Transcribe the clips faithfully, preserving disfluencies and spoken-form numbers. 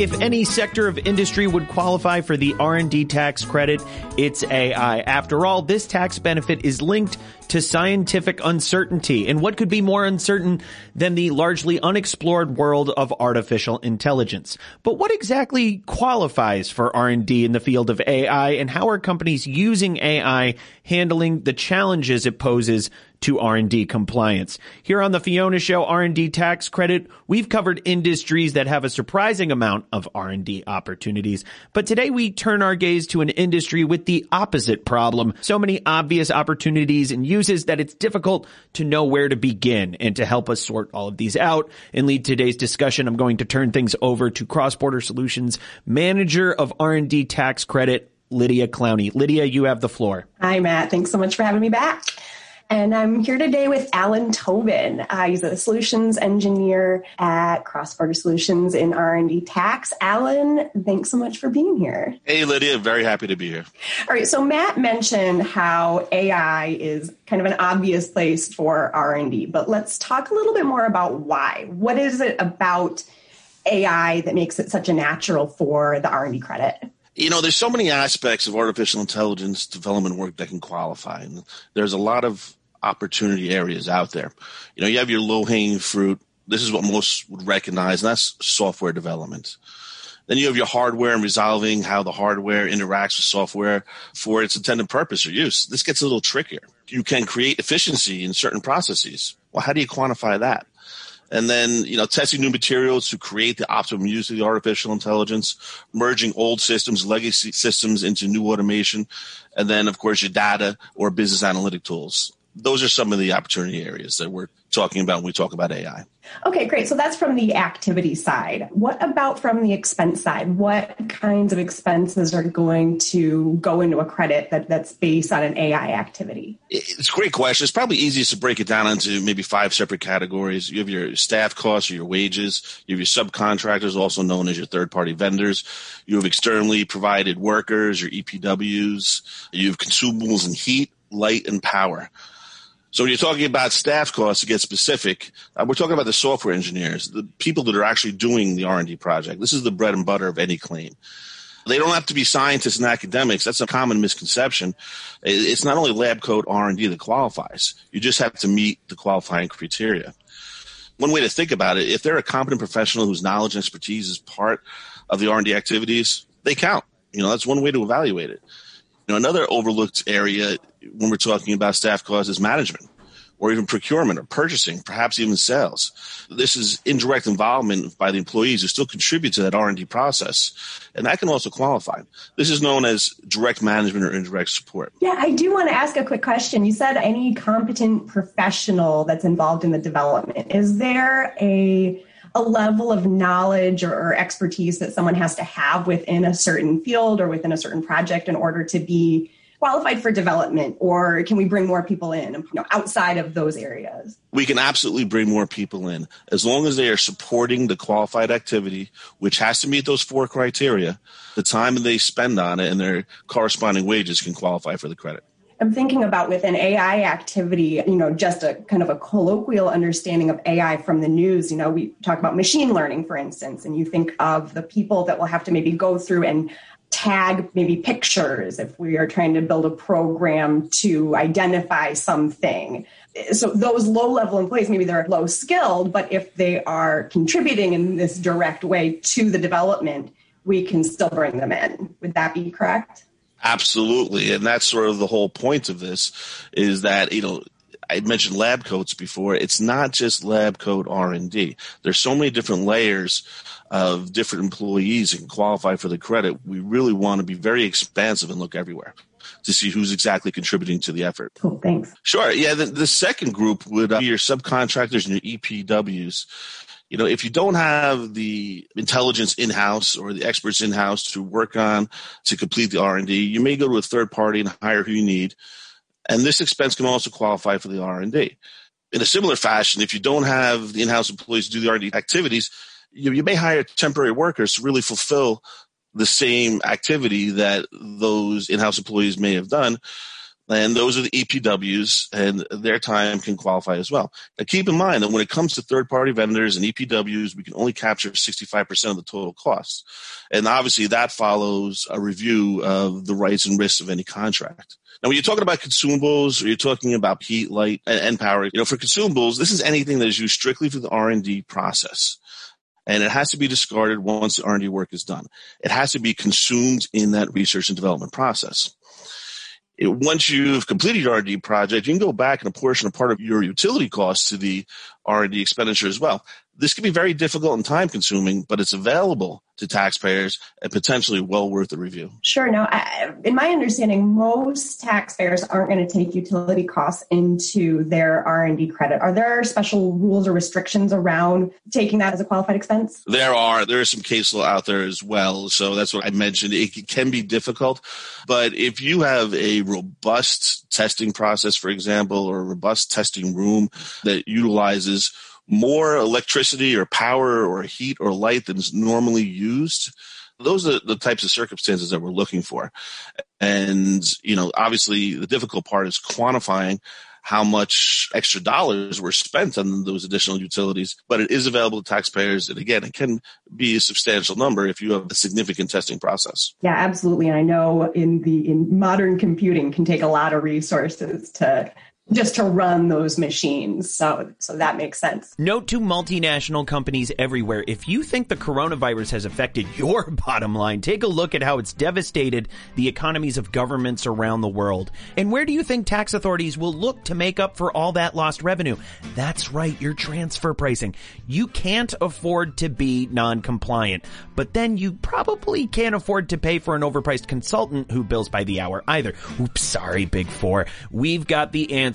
If any sector of industry would qualify for the R and D tax credit, it's A I. After all, this tax benefit is linked to scientific uncertainty. And what could be more uncertain than the largely unexplored world of artificial intelligence? But what exactly qualifies for R and D in the field of A I, and how are companies using A I handling the challenges it poses to R and D compliance? Here on The Fiona Show, R and D Tax Credit, we've covered industries that have a surprising amount of R and D opportunities. But today we turn our gaze to an industry with the opposite problem. So many obvious opportunities and uses that it's difficult to know where to begin. And to help us sort all of these out and lead today's discussion, I'm going to turn things over to CrossBorder Solutions Manager of R and D Tax Credit, Lydia Clowney. Lydia, you have the floor. Hi, Matt. Thanks so much for having me back. And I'm here today with Allen Tobin. Uh, he's a solutions engineer at CrossBorder Solutions in R and D Tax. Allen, thanks so much for being here. Hey, Lydia. Very happy to be here. All right. So Matt mentioned how A I is kind of an obvious place for R and D, but let's talk a little bit more about why. What is it about A I that makes it such a natural for the R and D credit? You know, there's so many aspects of artificial intelligence development work that can qualify, and there's a lot of opportunity areas out there. You know, you have your low-hanging fruit. This is what most would recognize, and that's software development. Then you have your hardware and resolving how the hardware interacts with software for its intended purpose or use. This gets a little trickier. You can create efficiency in certain processes. Well, how do you quantify that? And then, you know, testing new materials to create the optimum use of the artificial intelligence, merging old systems, legacy systems into new automation, and then, of course, your data or business analytic tools. Those are some of the opportunity areas that we're talking about when we talk about A I. Okay, great. So that's from the activity side. What about from the expense side? What kinds of expenses are going to go into a credit that, that's based on an A I activity? It's a great question. It's probably easiest to break it down into maybe five separate categories. You have your staff costs or your wages. You have your subcontractors, also known as your third-party vendors. You have externally provided workers, your E P Ws. You have consumables and heat, light, and power. So when you're talking about staff costs, to get specific, uh, we're talking about the software engineers, the people that are actually doing the R and D project. This is the bread and butter of any claim. They don't have to be scientists and academics. That's a common misconception. It's not only lab coat R and D that qualifies. You just have to meet the qualifying criteria. One way to think about it, if they're a competent professional whose knowledge and expertise is part of the R and D activities, they count. You know, that's one way to evaluate it. You know, another overlooked area when we're talking about staff costs is management, or even procurement or purchasing, perhaps even sales. This is indirect involvement by the employees who still contribute to that R and D process, and that can also qualify. This is known as direct management or indirect support. Yeah, I do want to ask a quick question. You said any competent professional that's involved in the development. Is there a a level of knowledge or expertise that someone has to have within a certain field or within a certain project in order to be qualified for development, or can we bring more people in, you know, outside of those areas? We can absolutely bring more people in as long as they are supporting the qualified activity, which has to meet those four criteria. The time they spend on it and their corresponding wages can qualify for the credit. I'm thinking about with an A I activity, you know, just a kind of a colloquial understanding of A I from the news. You know, we talk about machine learning, for instance, and you think of the people that will have to maybe go through and tag maybe pictures if we are trying to build a program to identify something. So those low-level employees, maybe they're low-skilled, but if they are contributing in this direct way to the development, we can still bring them in. Would that be correct? Absolutely. And that's sort of the whole point of this is that, you know, I mentioned lab coats before. It's not just lab coat R and D. There's so many different layers of different employees who can qualify for the credit. We really want to be very expansive and look everywhere to see who's exactly contributing to the effort. Cool, thanks. Sure. Yeah, the, the second group would be your subcontractors and your E P Ws. You know, if you don't have the intelligence in-house or the experts in-house to work on to complete the R and D, you may go to a third party and hire who you need. And this expense can also qualify for the R and D. In a similar fashion, if you don't have the in-house employees to do the R and D activities, you, you may hire temporary workers to really fulfill the same activity that those in-house employees may have done. And those are the E P Ws, and their time can qualify as well. Now, keep in mind that when it comes to third-party vendors and E P Ws, we can only capture sixty-five percent of the total costs. And obviously, that follows a review of the rights and risks of any contract. Now, when you're talking about consumables, or you're talking about heat, light, and power, you know, for consumables, this is anything that is used strictly for the R and D process. And it has to be discarded once the R and D work is done. It has to be consumed in that research and development process. It, once you've completed your R and D project, you can go back and apportion a part of your utility costs to the R and D expenditure as well. This can be very difficult and time-consuming, but it's available to taxpayers and potentially well worth a review. Sure. Now, I, in my understanding, most taxpayers aren't going to take utility costs into their R and D credit. Are there special rules or restrictions around taking that as a qualified expense? There are. There is some case law out there as well. So that's what I mentioned. It can be difficult, but if you have a robust testing process, for example, or a robust testing room that utilizes more electricity or power or heat or light than is normally used, those are the types of circumstances that we're looking for. And, you know, obviously the difficult part is quantifying how much extra dollars were spent on those additional utilities, but it is available to taxpayers. And again, it can be a substantial number if you have a significant testing process. Yeah, absolutely. And I know in the in modern computing can take a lot of resources to just to run those machines. So so that makes sense. Note to multinational companies everywhere. If you think the coronavirus has affected your bottom line, take a look at how it's devastated the economies of governments around the world. And where do you think tax authorities will look to make up for all that lost revenue? That's right, your transfer pricing. You can't afford to be non-compliant, but then you probably can't afford to pay for an overpriced consultant who bills by the hour either. Oops, sorry, Big Four. We've got the answer.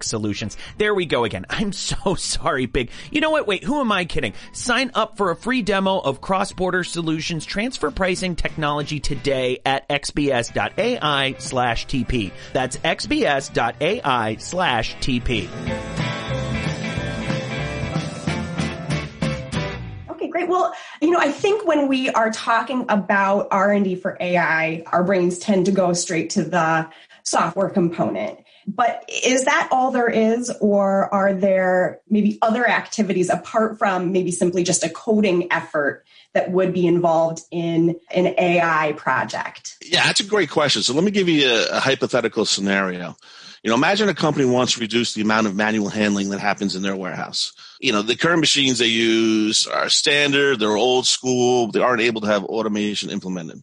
solutions. There we go again. I'm so sorry, Big. You know what? Wait, who am I kidding? Sign up for a free demo of CrossBorder Solutions transfer pricing technology today at x b s dot a i slash t p. That's x b s dot a i slash t p. Great. Well, you know, I think when we are talking about R and D for A I, our brains tend to go straight to the software component. But is that all there is, or are there maybe other activities apart from maybe simply just a coding effort that would be involved in an A I project? Yeah, that's a great question. So let me give you a, a hypothetical scenario. You know, imagine a company wants to reduce the amount of manual handling that happens in their warehouse. You know, the current machines they use are standard, they're old school, they aren't able to have automation implemented.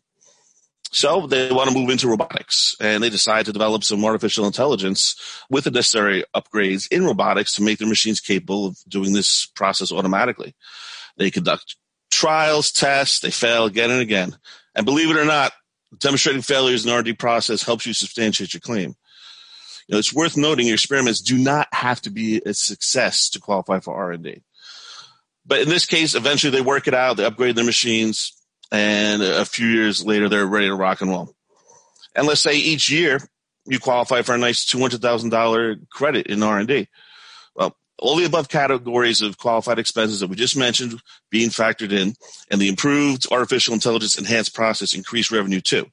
So they want to move into robotics, and they decide to develop some artificial intelligence with the necessary upgrades in robotics to make their machines capable of doing this process automatically. They conduct trials, tests, they fail again and again. And believe it or not, demonstrating failures in the R and D process helps you substantiate your claim. You know, it's worth noting your experiments do not have to be a success to qualify for R and D. But in this case, eventually they work it out, they upgrade their machines, and a few years later, they're ready to rock and roll. And let's say each year you qualify for a nice two hundred thousand dollars credit in R and D. Well, all the above categories of qualified expenses that we just mentioned being factored in, and the improved artificial intelligence enhanced process increase revenue too.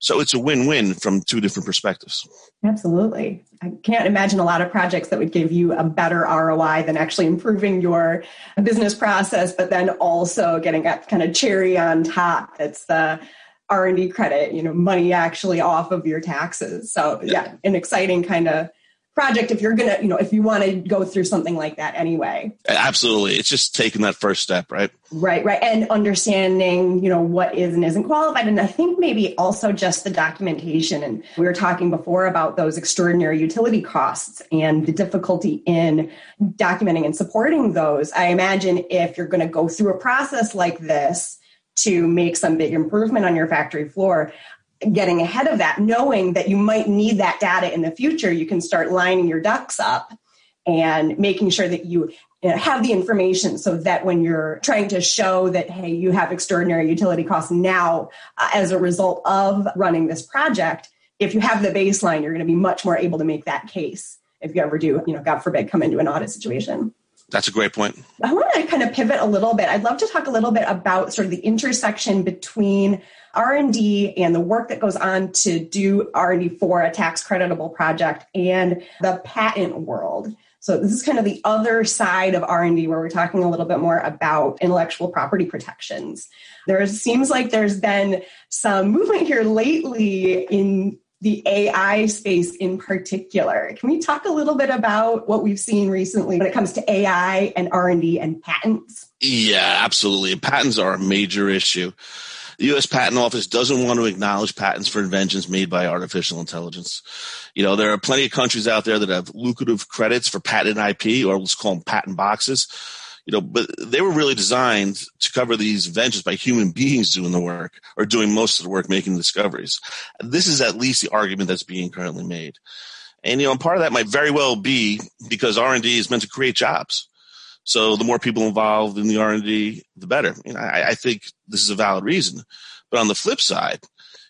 So it's a win-win from two different perspectives. Absolutely. I can't imagine a lot of projects that would give you a better R O I than actually improving your business process, but then also getting that kind of cherry on top. That's the R and D credit, you know, money actually off of your taxes. So yeah, yeah an exciting kind of project if you're going to, you know, if you want to go through something like that anyway. Absolutely. It's just taking that first step, right? Right, right. And understanding, you know, what is and isn't qualified. And I think maybe also just the documentation. And we were talking before about those extraordinary utility costs and the difficulty in documenting and supporting those. I imagine if you're going to go through a process like this to make some big improvement on your factory floor, getting ahead of that, knowing that you might need that data in the future, you can start lining your ducks up and making sure that you, you know, have the information so that when you're trying to show that, hey, you have extraordinary utility costs now uh, as a result of running this project, if you have the baseline, you're going to be much more able to make that case if you ever do, you know, God forbid, come into an audit situation. That's a great point. I want to kind of pivot a little bit. I'd love to talk a little bit about sort of the intersection between R and D and the work that goes on to do R and D for a tax creditable project and the patent world. So this is kind of the other side of R and D where we're talking a little bit more about intellectual property protections. There seems like there's been some movement here lately in the A I space in particular. Can we talk a little bit about what we've seen recently when it comes to A I and R and D and patents? Yeah, absolutely. Patents are a major issue. The U S Patent Office doesn't want to acknowledge patents for inventions made by artificial intelligence. You know, there are plenty of countries out there that have lucrative credits for patent I P, or let's call them patent boxes. You know, but they were really designed to cover these inventions by human beings doing the work, or doing most of the work, making the discoveries. This is at least the argument that's being currently made. And, you know, and part of that might very well be because R and D is meant to create jobs. So the more people involved in the R and D, the better. You know, I, I think this is a valid reason. But on the flip side,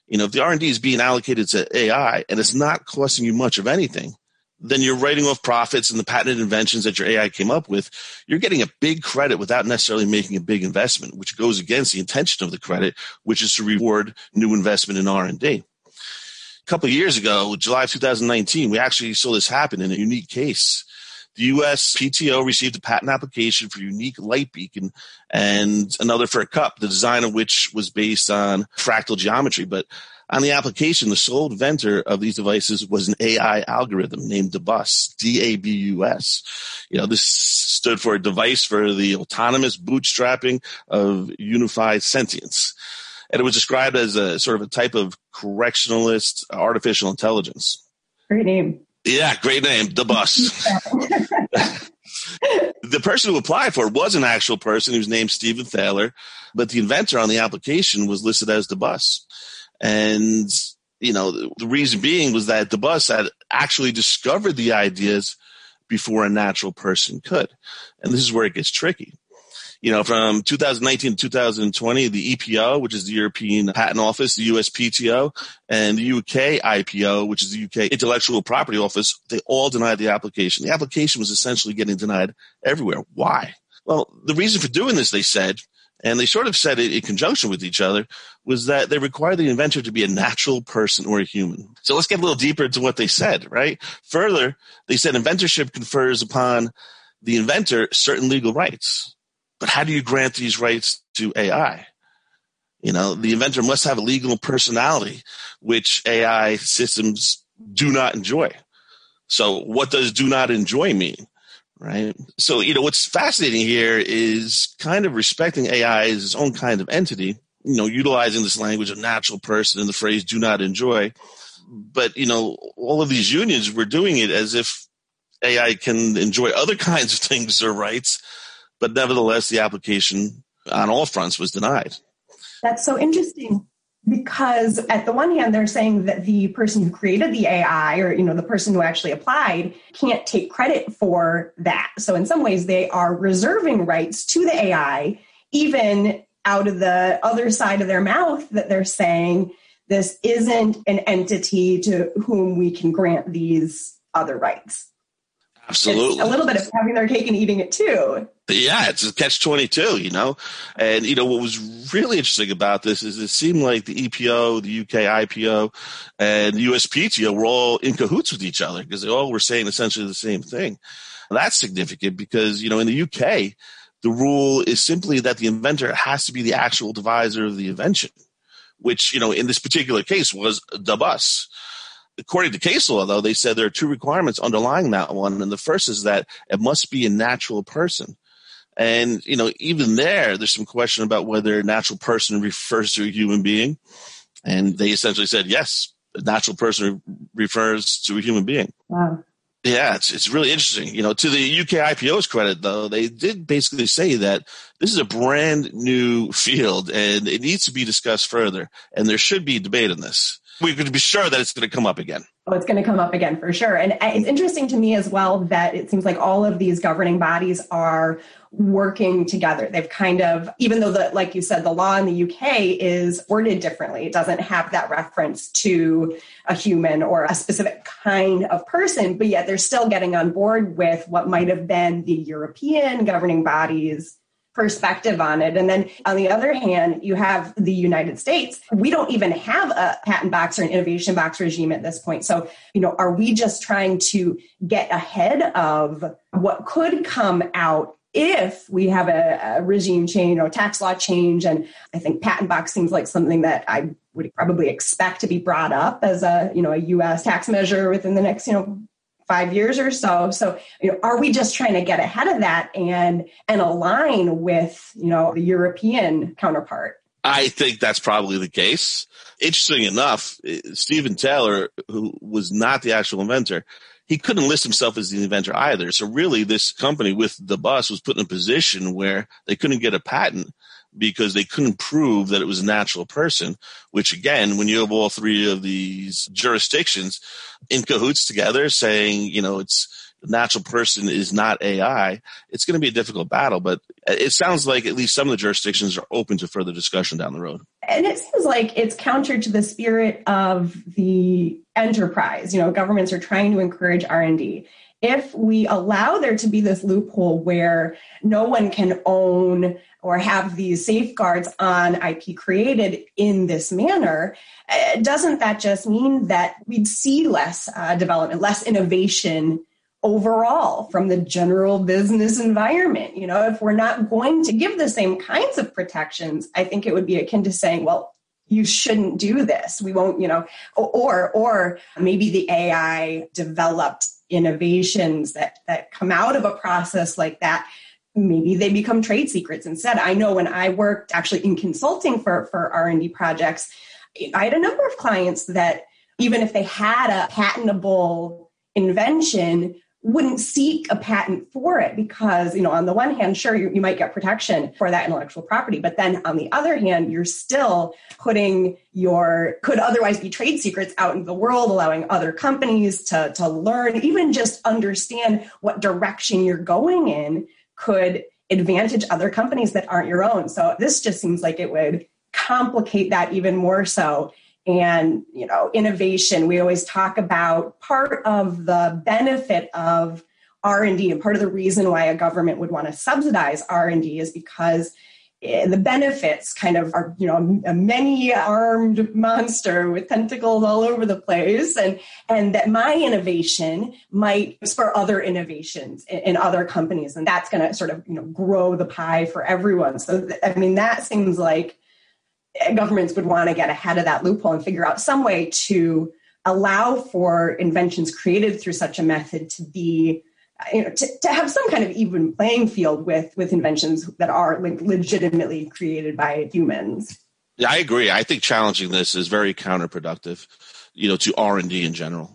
you know, if the R and D is being allocated to A I and it's not costing you much of anything, then you're writing off profits and the patented inventions that your A I came up with. You're getting a big credit without necessarily making a big investment, which goes against the intention of the credit, which is to reward new investment in R and D. A couple of years ago, July of two thousand nineteen, we actually saw this happen in a unique case. The U S P T O received a patent application for a unique light beacon and another for a cup, the design of which was based on fractal geometry. But on the application, the sole inventor of these devices was an A I algorithm named DABUS, D A B U S. You know, this stood for a device for the autonomous bootstrapping of unified sentience. And it was described as a sort of a type of correctionalist artificial intelligence. Great name. Yeah, great name, DABUS. The person who applied for it was an actual person who was named Stephen Thaler, but the inventor on the application was listed as DABUS. And, you know, the reason being was that DABUS had actually discovered the ideas before a natural person could. And this is where it gets tricky. You know, from two thousand nineteen to two thousand twenty, the E P O, which is the European Patent Office, the U S P T O, and the U K I P O, which is the U K Intellectual Property Office, they all denied the application. The application was essentially getting denied everywhere. Why? Well, the reason for doing this, they said, and they sort of said it in conjunction with each other, was that they require the inventor to be a natural person or a human. So let's get a little deeper into what they said, right? Further, they said inventorship confers upon the inventor certain legal rights. But how do you grant these rights to A I? You know, the inventor must have a legal personality, which A I systems do not enjoy. So what does do not enjoy mean, right? So, you know, what's fascinating here is kind of respecting A I as its own kind of entity, you know, utilizing this language of natural person and the phrase do not enjoy. But, you know, all of these unions were doing it as if A I can enjoy other kinds of things or rights. But nevertheless, the application on all fronts was denied. That's so interesting because at the one hand, they're saying that the person who created the A I or, you know, the person who actually applied can't take credit for that. So in some ways, they are reserving rights to the A I, even out of the other side of their mouth that they're saying this isn't an entity to whom we can grant these other rights. Absolutely. It's a little bit of having their cake and eating it too. Yeah, it's a catch twenty-two, you know. And, you know, what was really interesting about this is it seemed like the E P O, the U K I P O, and the U S P T O were all in cahoots with each other because they all were saying essentially the same thing. And that's significant because, you know, in the U K, the rule is simply that the inventor has to be the actual devisor of the invention, which, you know, in this particular case was DABUS. According to case law, though, they said there are two requirements underlying that one. And the first is that it must be a natural person. And, you know, even there, there's some question about whether natural person refers to a human being. And they essentially said, yes, a natural person refers to a human being. Wow. Yeah, it's it's really interesting. You know, to the U K I P O's credit, though, they did basically say that this is a brand new field and it needs to be discussed further. And there should be debate on this. We could be sure that it's going to come up again. Oh, it's going to come up again for sure. And it's interesting to me as well that it seems like all of these governing bodies are working together. They've kind of, even though, the, like you said, the law in the U K is worded differently, it doesn't have that reference to a human or a specific kind of person, but yet they're still getting on board with what might have been the European governing bodies' perspective on it. And then on the other hand, you have the United States. We don't even have a patent box or an innovation box regime at this point. So, you know, are we just trying to get ahead of what could come out if we have a, a regime change or tax law change? And I think patent box seems like something that I would probably expect to be brought up as a, you know, a U S tax measure within the next, you know, five years or so. So, you know, are we just trying to get ahead of that and and align with, you know, the European counterpart? I think that's probably the case. Interesting enough, Stephen Thaler, who was not the actual inventor, he couldn't list himself as the inventor either. So really, this company with the bus was put in a position where they couldn't get a patent because they couldn't prove that it was a natural person, which again, when you have all three of these jurisdictions in cahoots together saying, you know, it's natural person is not A I, it's going to be a difficult battle. But it sounds like at least some of the jurisdictions are open to further discussion down the road. And it seems like it's counter to the spirit of the enterprise. You know, governments are trying to encourage R and D. If we allow there to be this loophole where no one can own or have these safeguards on I P created in this manner, doesn't that just mean that we'd see less uh, development, less innovation overall from the general business environment? You know, if we're not going to give the same kinds of protections, I think it would be akin to saying, well, you shouldn't do this. We won't, you know, or or maybe the A I developed innovations that, that come out of a process like that, maybe they become trade secrets instead. I know when I worked actually in consulting for, for R and D projects, I had a number of clients that even if they had a patentable invention, wouldn't seek a patent for it because, you know, on the one hand, sure, you, you might get protection for that intellectual property. But then on the other hand, you're still putting your could otherwise be trade secrets out in the world, allowing other companies to, to learn, even just understand what direction you're going in could advantage other companies that aren't your own. So this just seems like it would complicate that even more so. And, you know, innovation, we always talk about part of the benefit of R and D and part of the reason why a government would want to subsidize R and D is because the benefits kind of are, you know, a many-armed monster with tentacles all over the place, and and that my innovation might spur other innovations in, in other companies. And that's going to sort of, you know, grow the pie for everyone. So, th- I mean, that seems like governments would want to get ahead of that loophole and figure out some way to allow for inventions created through such a method to be, you know, to, to have some kind of even playing field with, with inventions that are like legitimately created by humans. Yeah, I agree. I think challenging this is very counterproductive, you know, to R and D in general.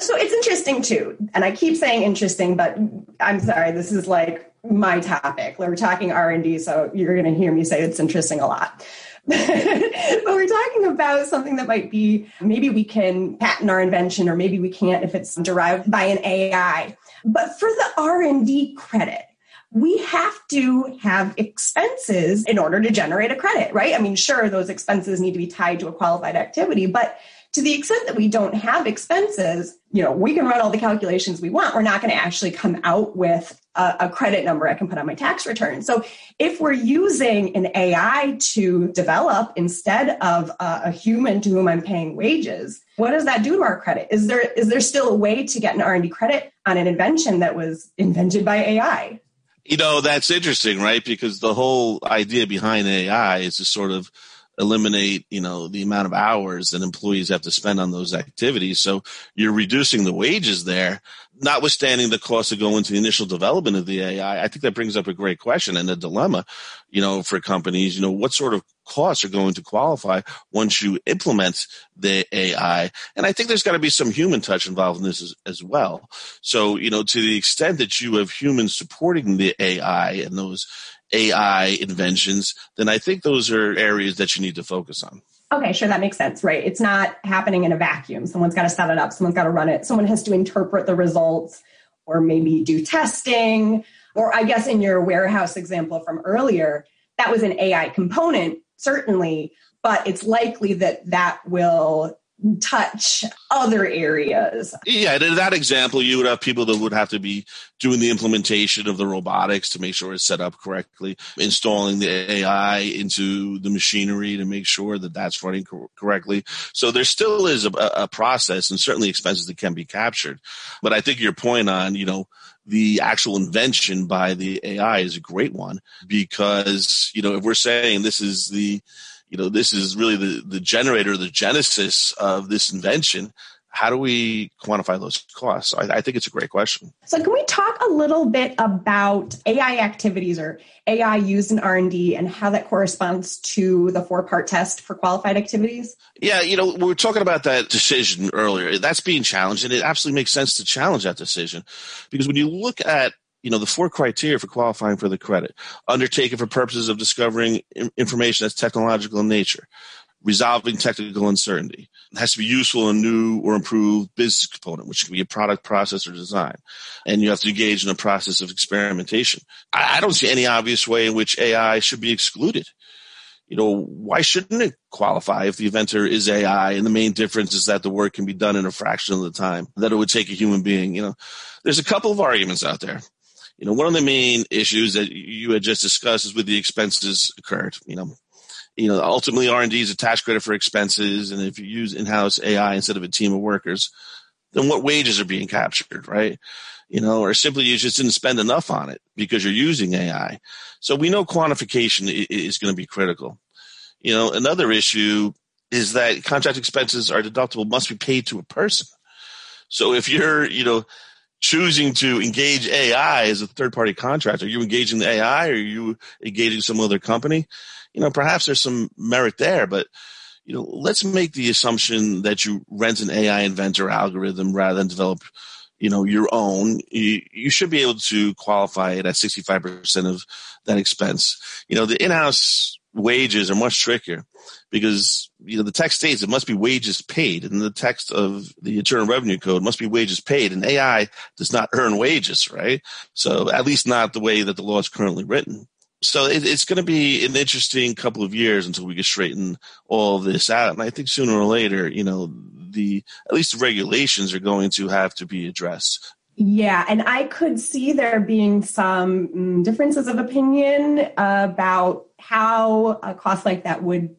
So it's interesting, too. And I keep saying interesting, but I'm sorry, this is like my topic. We're talking R and D, so you're going to hear me say it's interesting a lot. But we're talking about something that might be, maybe we can patent our invention, or maybe we can't if it's derived by an A I. But for the R and D credit, we have to have expenses in order to generate a credit, right? I mean, sure, those expenses need to be tied to a qualified activity, but to the extent that we don't have expenses, you know, we can run all the calculations we want. We're not going to actually come out with a, a credit number I can put on my tax return. So if we're using an A I to develop instead of a, a human to whom I'm paying wages, what does that do to our credit? Is there is there still a way to get an R and D credit on an invention that was invented by A I? You know, that's interesting, right? Because the whole idea behind A I is to sort of eliminate, you know, the amount of hours that employees have to spend on those activities. So you're reducing the wages there, notwithstanding the costs that go into the initial development of the A I. I think that brings up a great question and a dilemma, you know, for companies. You know, what sort of costs are going to qualify once you implement the A I? And I think there's got to be some human touch involved in this as, as well. So, you know, to the extent that you have humans supporting the A I and those A I inventions, then I think those are areas that you need to focus on. Okay, sure, that makes sense, right? It's not happening in a vacuum. Someone's got to set it up. Someone's got to run it. Someone has to interpret the results or maybe do testing. Or I guess in your warehouse example from earlier, that was an A I component, certainly, but it's likely that that will touch other areas. Yeah, in that example, you would have people that would have to be doing the implementation of the robotics to make sure it's set up correctly, installing the A I into the machinery to make sure that that's running co- correctly. So there still is a, a process and certainly expenses that can be captured. But I think your point on, you know, the actual invention by the A I is a great one because, you know, if we're saying this is the You know, this is really the, the generator, the genesis of this invention. How do we quantify those costs? I, I think it's a great question. So can we talk a little bit about A I activities or A I used in R and D and how that corresponds to the four-part test for qualified activities? Yeah, you know, we were talking about that decision earlier. That's being challenged, and it absolutely makes sense to challenge that decision because when you look at you know, the four criteria for qualifying for the credit: undertaken for purposes of discovering information that's technological in nature, resolving technical uncertainty. It has to be useful in new or improved business component, which can be a product, process, or design. And you have to engage in a process of experimentation. I, I don't see any obvious way in which A I should be excluded. You know, why shouldn't it qualify if the inventor is A I and the main difference is that the work can be done in a fraction of the time that it would take a human being? You know, there's a couple of arguments out there. You know, one of the main issues that you had just discussed is with the expenses incurred. You know, you know, ultimately R and D is a tax credit for expenses, and if you use in-house A I instead of a team of workers, then what wages are being captured, right? You know, or simply you just didn't spend enough on it because you're using A I. So we know quantification is going to be critical. You know, another issue is that contract expenses are deductible, must be paid to a person. So if you're, you know, choosing to engage A I as a third-party contractor, are you engaging the A I or are you engaging some other company? You know, perhaps there's some merit there, but, you know, let's make the assumption that you rent an A I inventor algorithm rather than develop, you know, your own. You, you should be able to qualify it at sixty-five percent of that expense. You know, the in-house wages are much trickier because, you know, the text states it must be wages paid, and the text of the Internal Revenue Code must be wages paid, and A I does not earn wages, right? So at least not the way that the law is currently written. So it, it's going to be an interesting couple of years until we can straighten all this out. And I think sooner or later, you know, the at least the regulations are going to have to be addressed. Yeah, and I could see there being some differences of opinion about how a cost like that would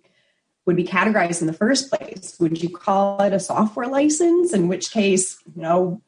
would be categorized in the first place. Would you call it a software license? In which case, you know,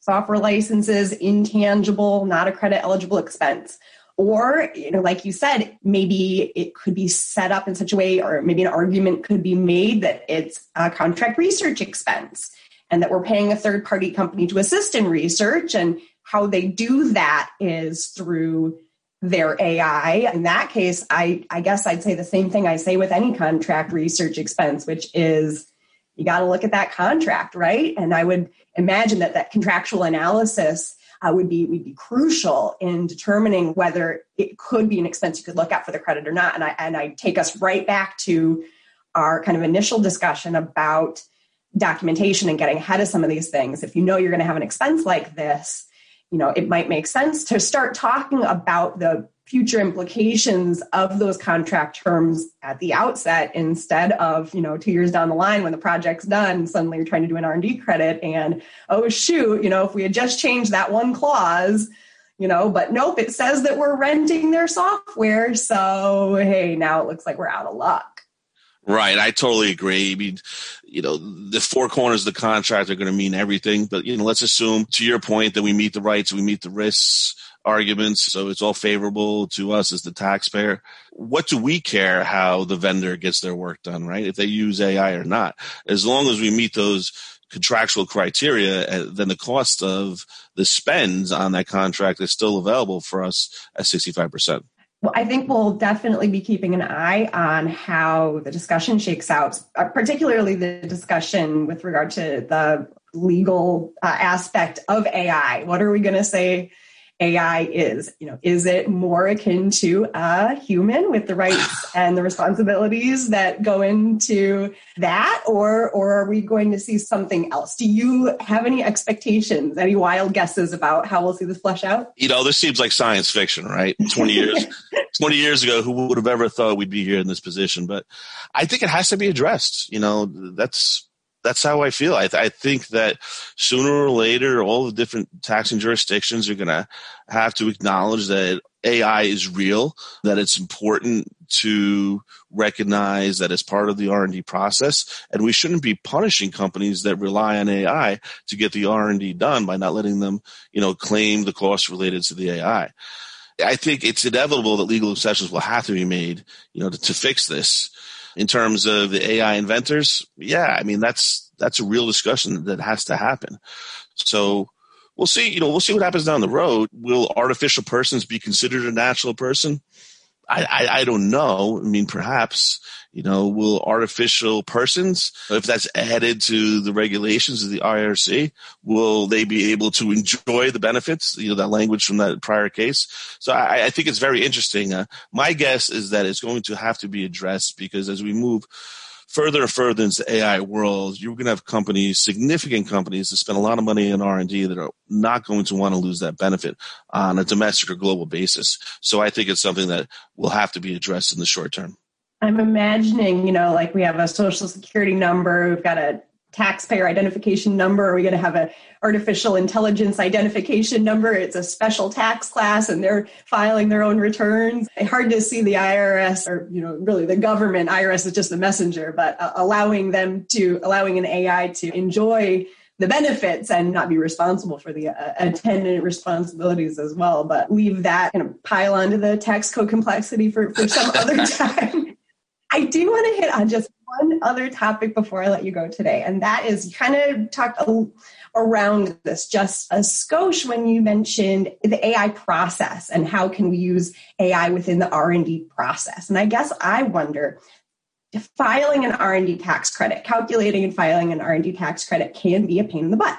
software license is intangible, not a credit eligible expense. Or, you know, like you said, maybe it could be set up in such a way, or maybe an argument could be made that it's a contract research expense, and that we're paying a third-party company to assist in research, and how they do that is through their A I. In that case, I, I guess I'd say the same thing I say with any contract research expense, which is you got to look at that contract, right? And I would imagine that that contractual analysis uh, would be would be crucial in determining whether it could be an expense you could look at for the credit or not. And I and I take us right back to our kind of initial discussion about documentation and getting ahead of some of these things. If you know you're going to have an expense like this, you know, it might make sense to start talking about the future implications of those contract terms at the outset, instead of, you know, two years down the line when the project's done, suddenly you're trying to do an R and D credit and, oh, shoot, you know, if we had just changed that one clause, you know, but nope, it says that we're renting their software. So, hey, now it looks like we're out of luck. Right. I totally agree. I mean, you know, the four corners of the contract are going to mean everything, but, you know, let's assume, to your point, that we meet the rights, we meet the risks arguments. So it's all favorable to us as the taxpayer. What do we care how the vendor gets their work done, right? If they use A I or not, as long as we meet those contractual criteria, then the cost of the spends on that contract is still available for us at sixty-five percent. Well, I think we'll definitely be keeping an eye on how the discussion shakes out, particularly the discussion with regard to the legal uh, aspect of A I. What are we going to say A I is? You know, is it more akin to a human with the rights and the responsibilities that go into that? Or, or are we going to see something else? Do you have any expectations, any wild guesses about how we'll see this flesh out? You know, this seems like science fiction, right? twenty years, twenty years ago, who would have ever thought we'd be here in this position? But I think it has to be addressed. You know, that's, That's how I feel. I, th- I think that sooner or later, all the different taxing jurisdictions are going to have to acknowledge that A I is real, that it's important to recognize that it's part of the R and D process. And we shouldn't be punishing companies that rely on A I to get the R and D done by not letting them, you know, claim the costs related to the A I. I think it's inevitable that legal exceptions will have to be made, you know, to, to fix this. In terms of the A I inventors, yeah, I mean, that's that's a real discussion that has to happen. So we'll see, you know, we'll see what happens down the road. Will artificial persons be considered a natural person? I, I, I don't know. I mean, perhaps, you know, will artificial persons, if that's added to the regulations of the I R C, will they be able to enjoy the benefits, you know, that language from that prior case? So I, I think it's very interesting. Uh, my guess is that it's going to have to be addressed, because as we move further and further into the A I world, you're going to have companies, significant companies, that spend a lot of money in R and D that are not going to want to lose that benefit on a domestic or global basis. So I think it's something that will have to be addressed in the short term. I'm imagining, you know, like we have a social security number, we've got a taxpayer identification number. Are we going to have an artificial intelligence identification number? It's a special tax class and they're filing their own returns. It's hard to see the I R S, or, you know, really the government. I R S is just the messenger, but uh, allowing them to, allowing an A I to enjoy the benefits and not be responsible for the uh, attendant responsibilities as well. But leave that and kind of pile onto the tax code complexity for, for some other time. I do want to hit on just one other topic before I let you go today, and that is, you kind of talked a, around this just a skosh when you mentioned the A I process and how can we use A I within the R and D process. And I guess I wonder if filing an R and D tax credit, calculating and filing an R and D tax credit can be a pain in the butt.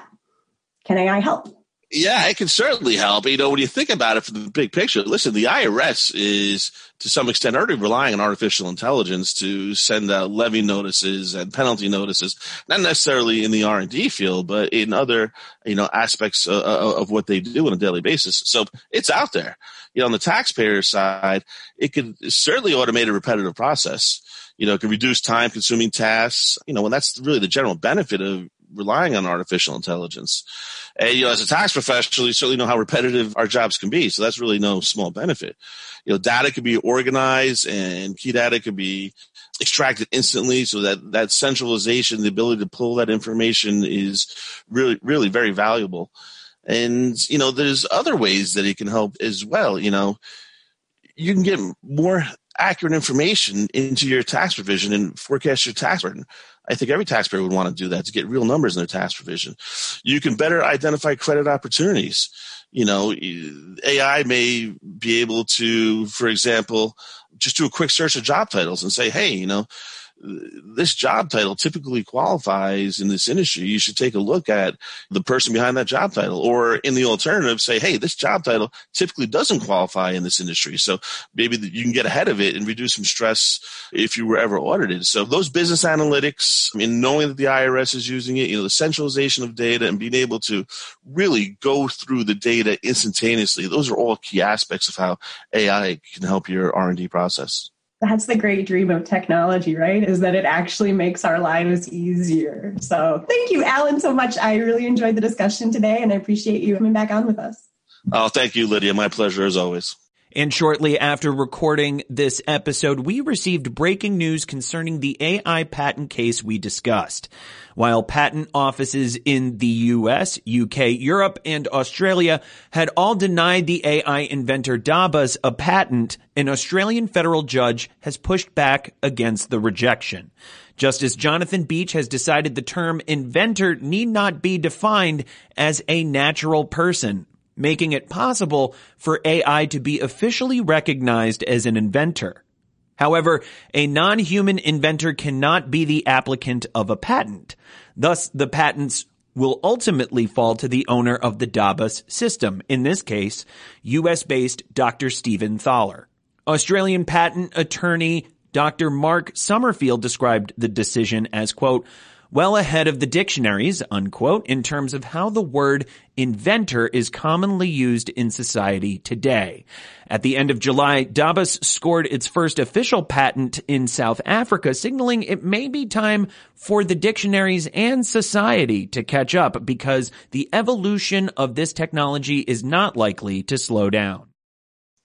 Can A I help? Yeah, it can certainly help. You know, when you think about it from the big picture, listen, the I R S is to some extent already relying on artificial intelligence to send out levy notices and penalty notices, not necessarily in the R and D field, but in other, you know, aspects of, of what they do on a daily basis. So it's out there. You know, on the taxpayer side, it could certainly automate a repetitive process. You know, it can reduce time consuming tasks, you know, and that's really the general benefit of relying on artificial intelligence. And, you know, as a tax professional, you certainly know how repetitive our jobs can be. So that's really no small benefit. You know, data can be organized and key data can be extracted instantly, so that that centralization, the ability to pull that information is really, really very valuable. And, you know, there's other ways that it can help as well. You know, you can get more accurate information into your tax provision and forecast your tax burden. I think every taxpayer would want to do that, to get real numbers in their tax provision. You can better identify credit opportunities. You know, A I may be able to, for example, just do a quick search of job titles and say, hey, you know, this job title typically qualifies in this industry, you should take a look at the person behind that job title. Or in the alternative, say, hey, this job title typically doesn't qualify in this industry. So maybe you can get ahead of it and reduce some stress if you were ever audited. So those business analytics, I mean, knowing that the I R S is using it, you know, the centralization of data and being able to really go through the data instantaneously, those are all key aspects of how A I can help your R and D process. That's the great dream of technology, right? Is that it actually makes our lives easier. So thank you, Allen, so much. I really enjoyed the discussion today, and I appreciate you coming back on with us. Oh, thank you, Lydia. My pleasure as always. And shortly after recording this episode, we received breaking news concerning the A I patent case we discussed. While patent offices in the U S, U K, Europe, and Australia had all denied the A I inventor DABUS a patent, an Australian federal judge has pushed back against the rejection. Justice Jonathan Beach has decided the term inventor need not be defined as a natural person, making it possible for A I to be officially recognized as an inventor. However, a non-human inventor cannot be the applicant of a patent. Thus, the patents will ultimately fall to the owner of the DABUS system, in this case, U S-based Doctor Stephen Thaler. Australian patent attorney Doctor Mark Summerfield described the decision as, quote, well ahead of the dictionaries, unquote, in terms of how the word inventor is commonly used in society today. At the end of July, DABUS scored its first official patent in South Africa, signaling it may be time for the dictionaries and society to catch up because the evolution of this technology is not likely to slow down.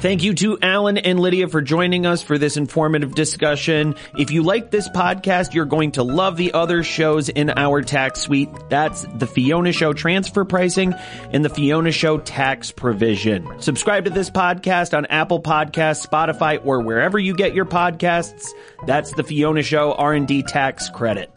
Thank you to Allen and Lydia for joining us for this informative discussion. If you like this podcast, you're going to love the other shows in our tax suite. That's The Fiona Show Transfer Pricing and The Fiona Show Tax Provision. Subscribe to this podcast on Apple Podcasts, Spotify, or wherever you get your podcasts. That's The Fiona Show R and D Tax Credit.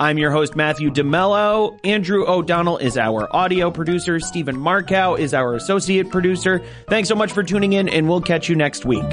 I'm your host, Matthew DeMello. Andrew O'Donnell is our audio producer. Stephen Markow is our associate producer. Thanks so much for tuning in, and we'll catch you next week.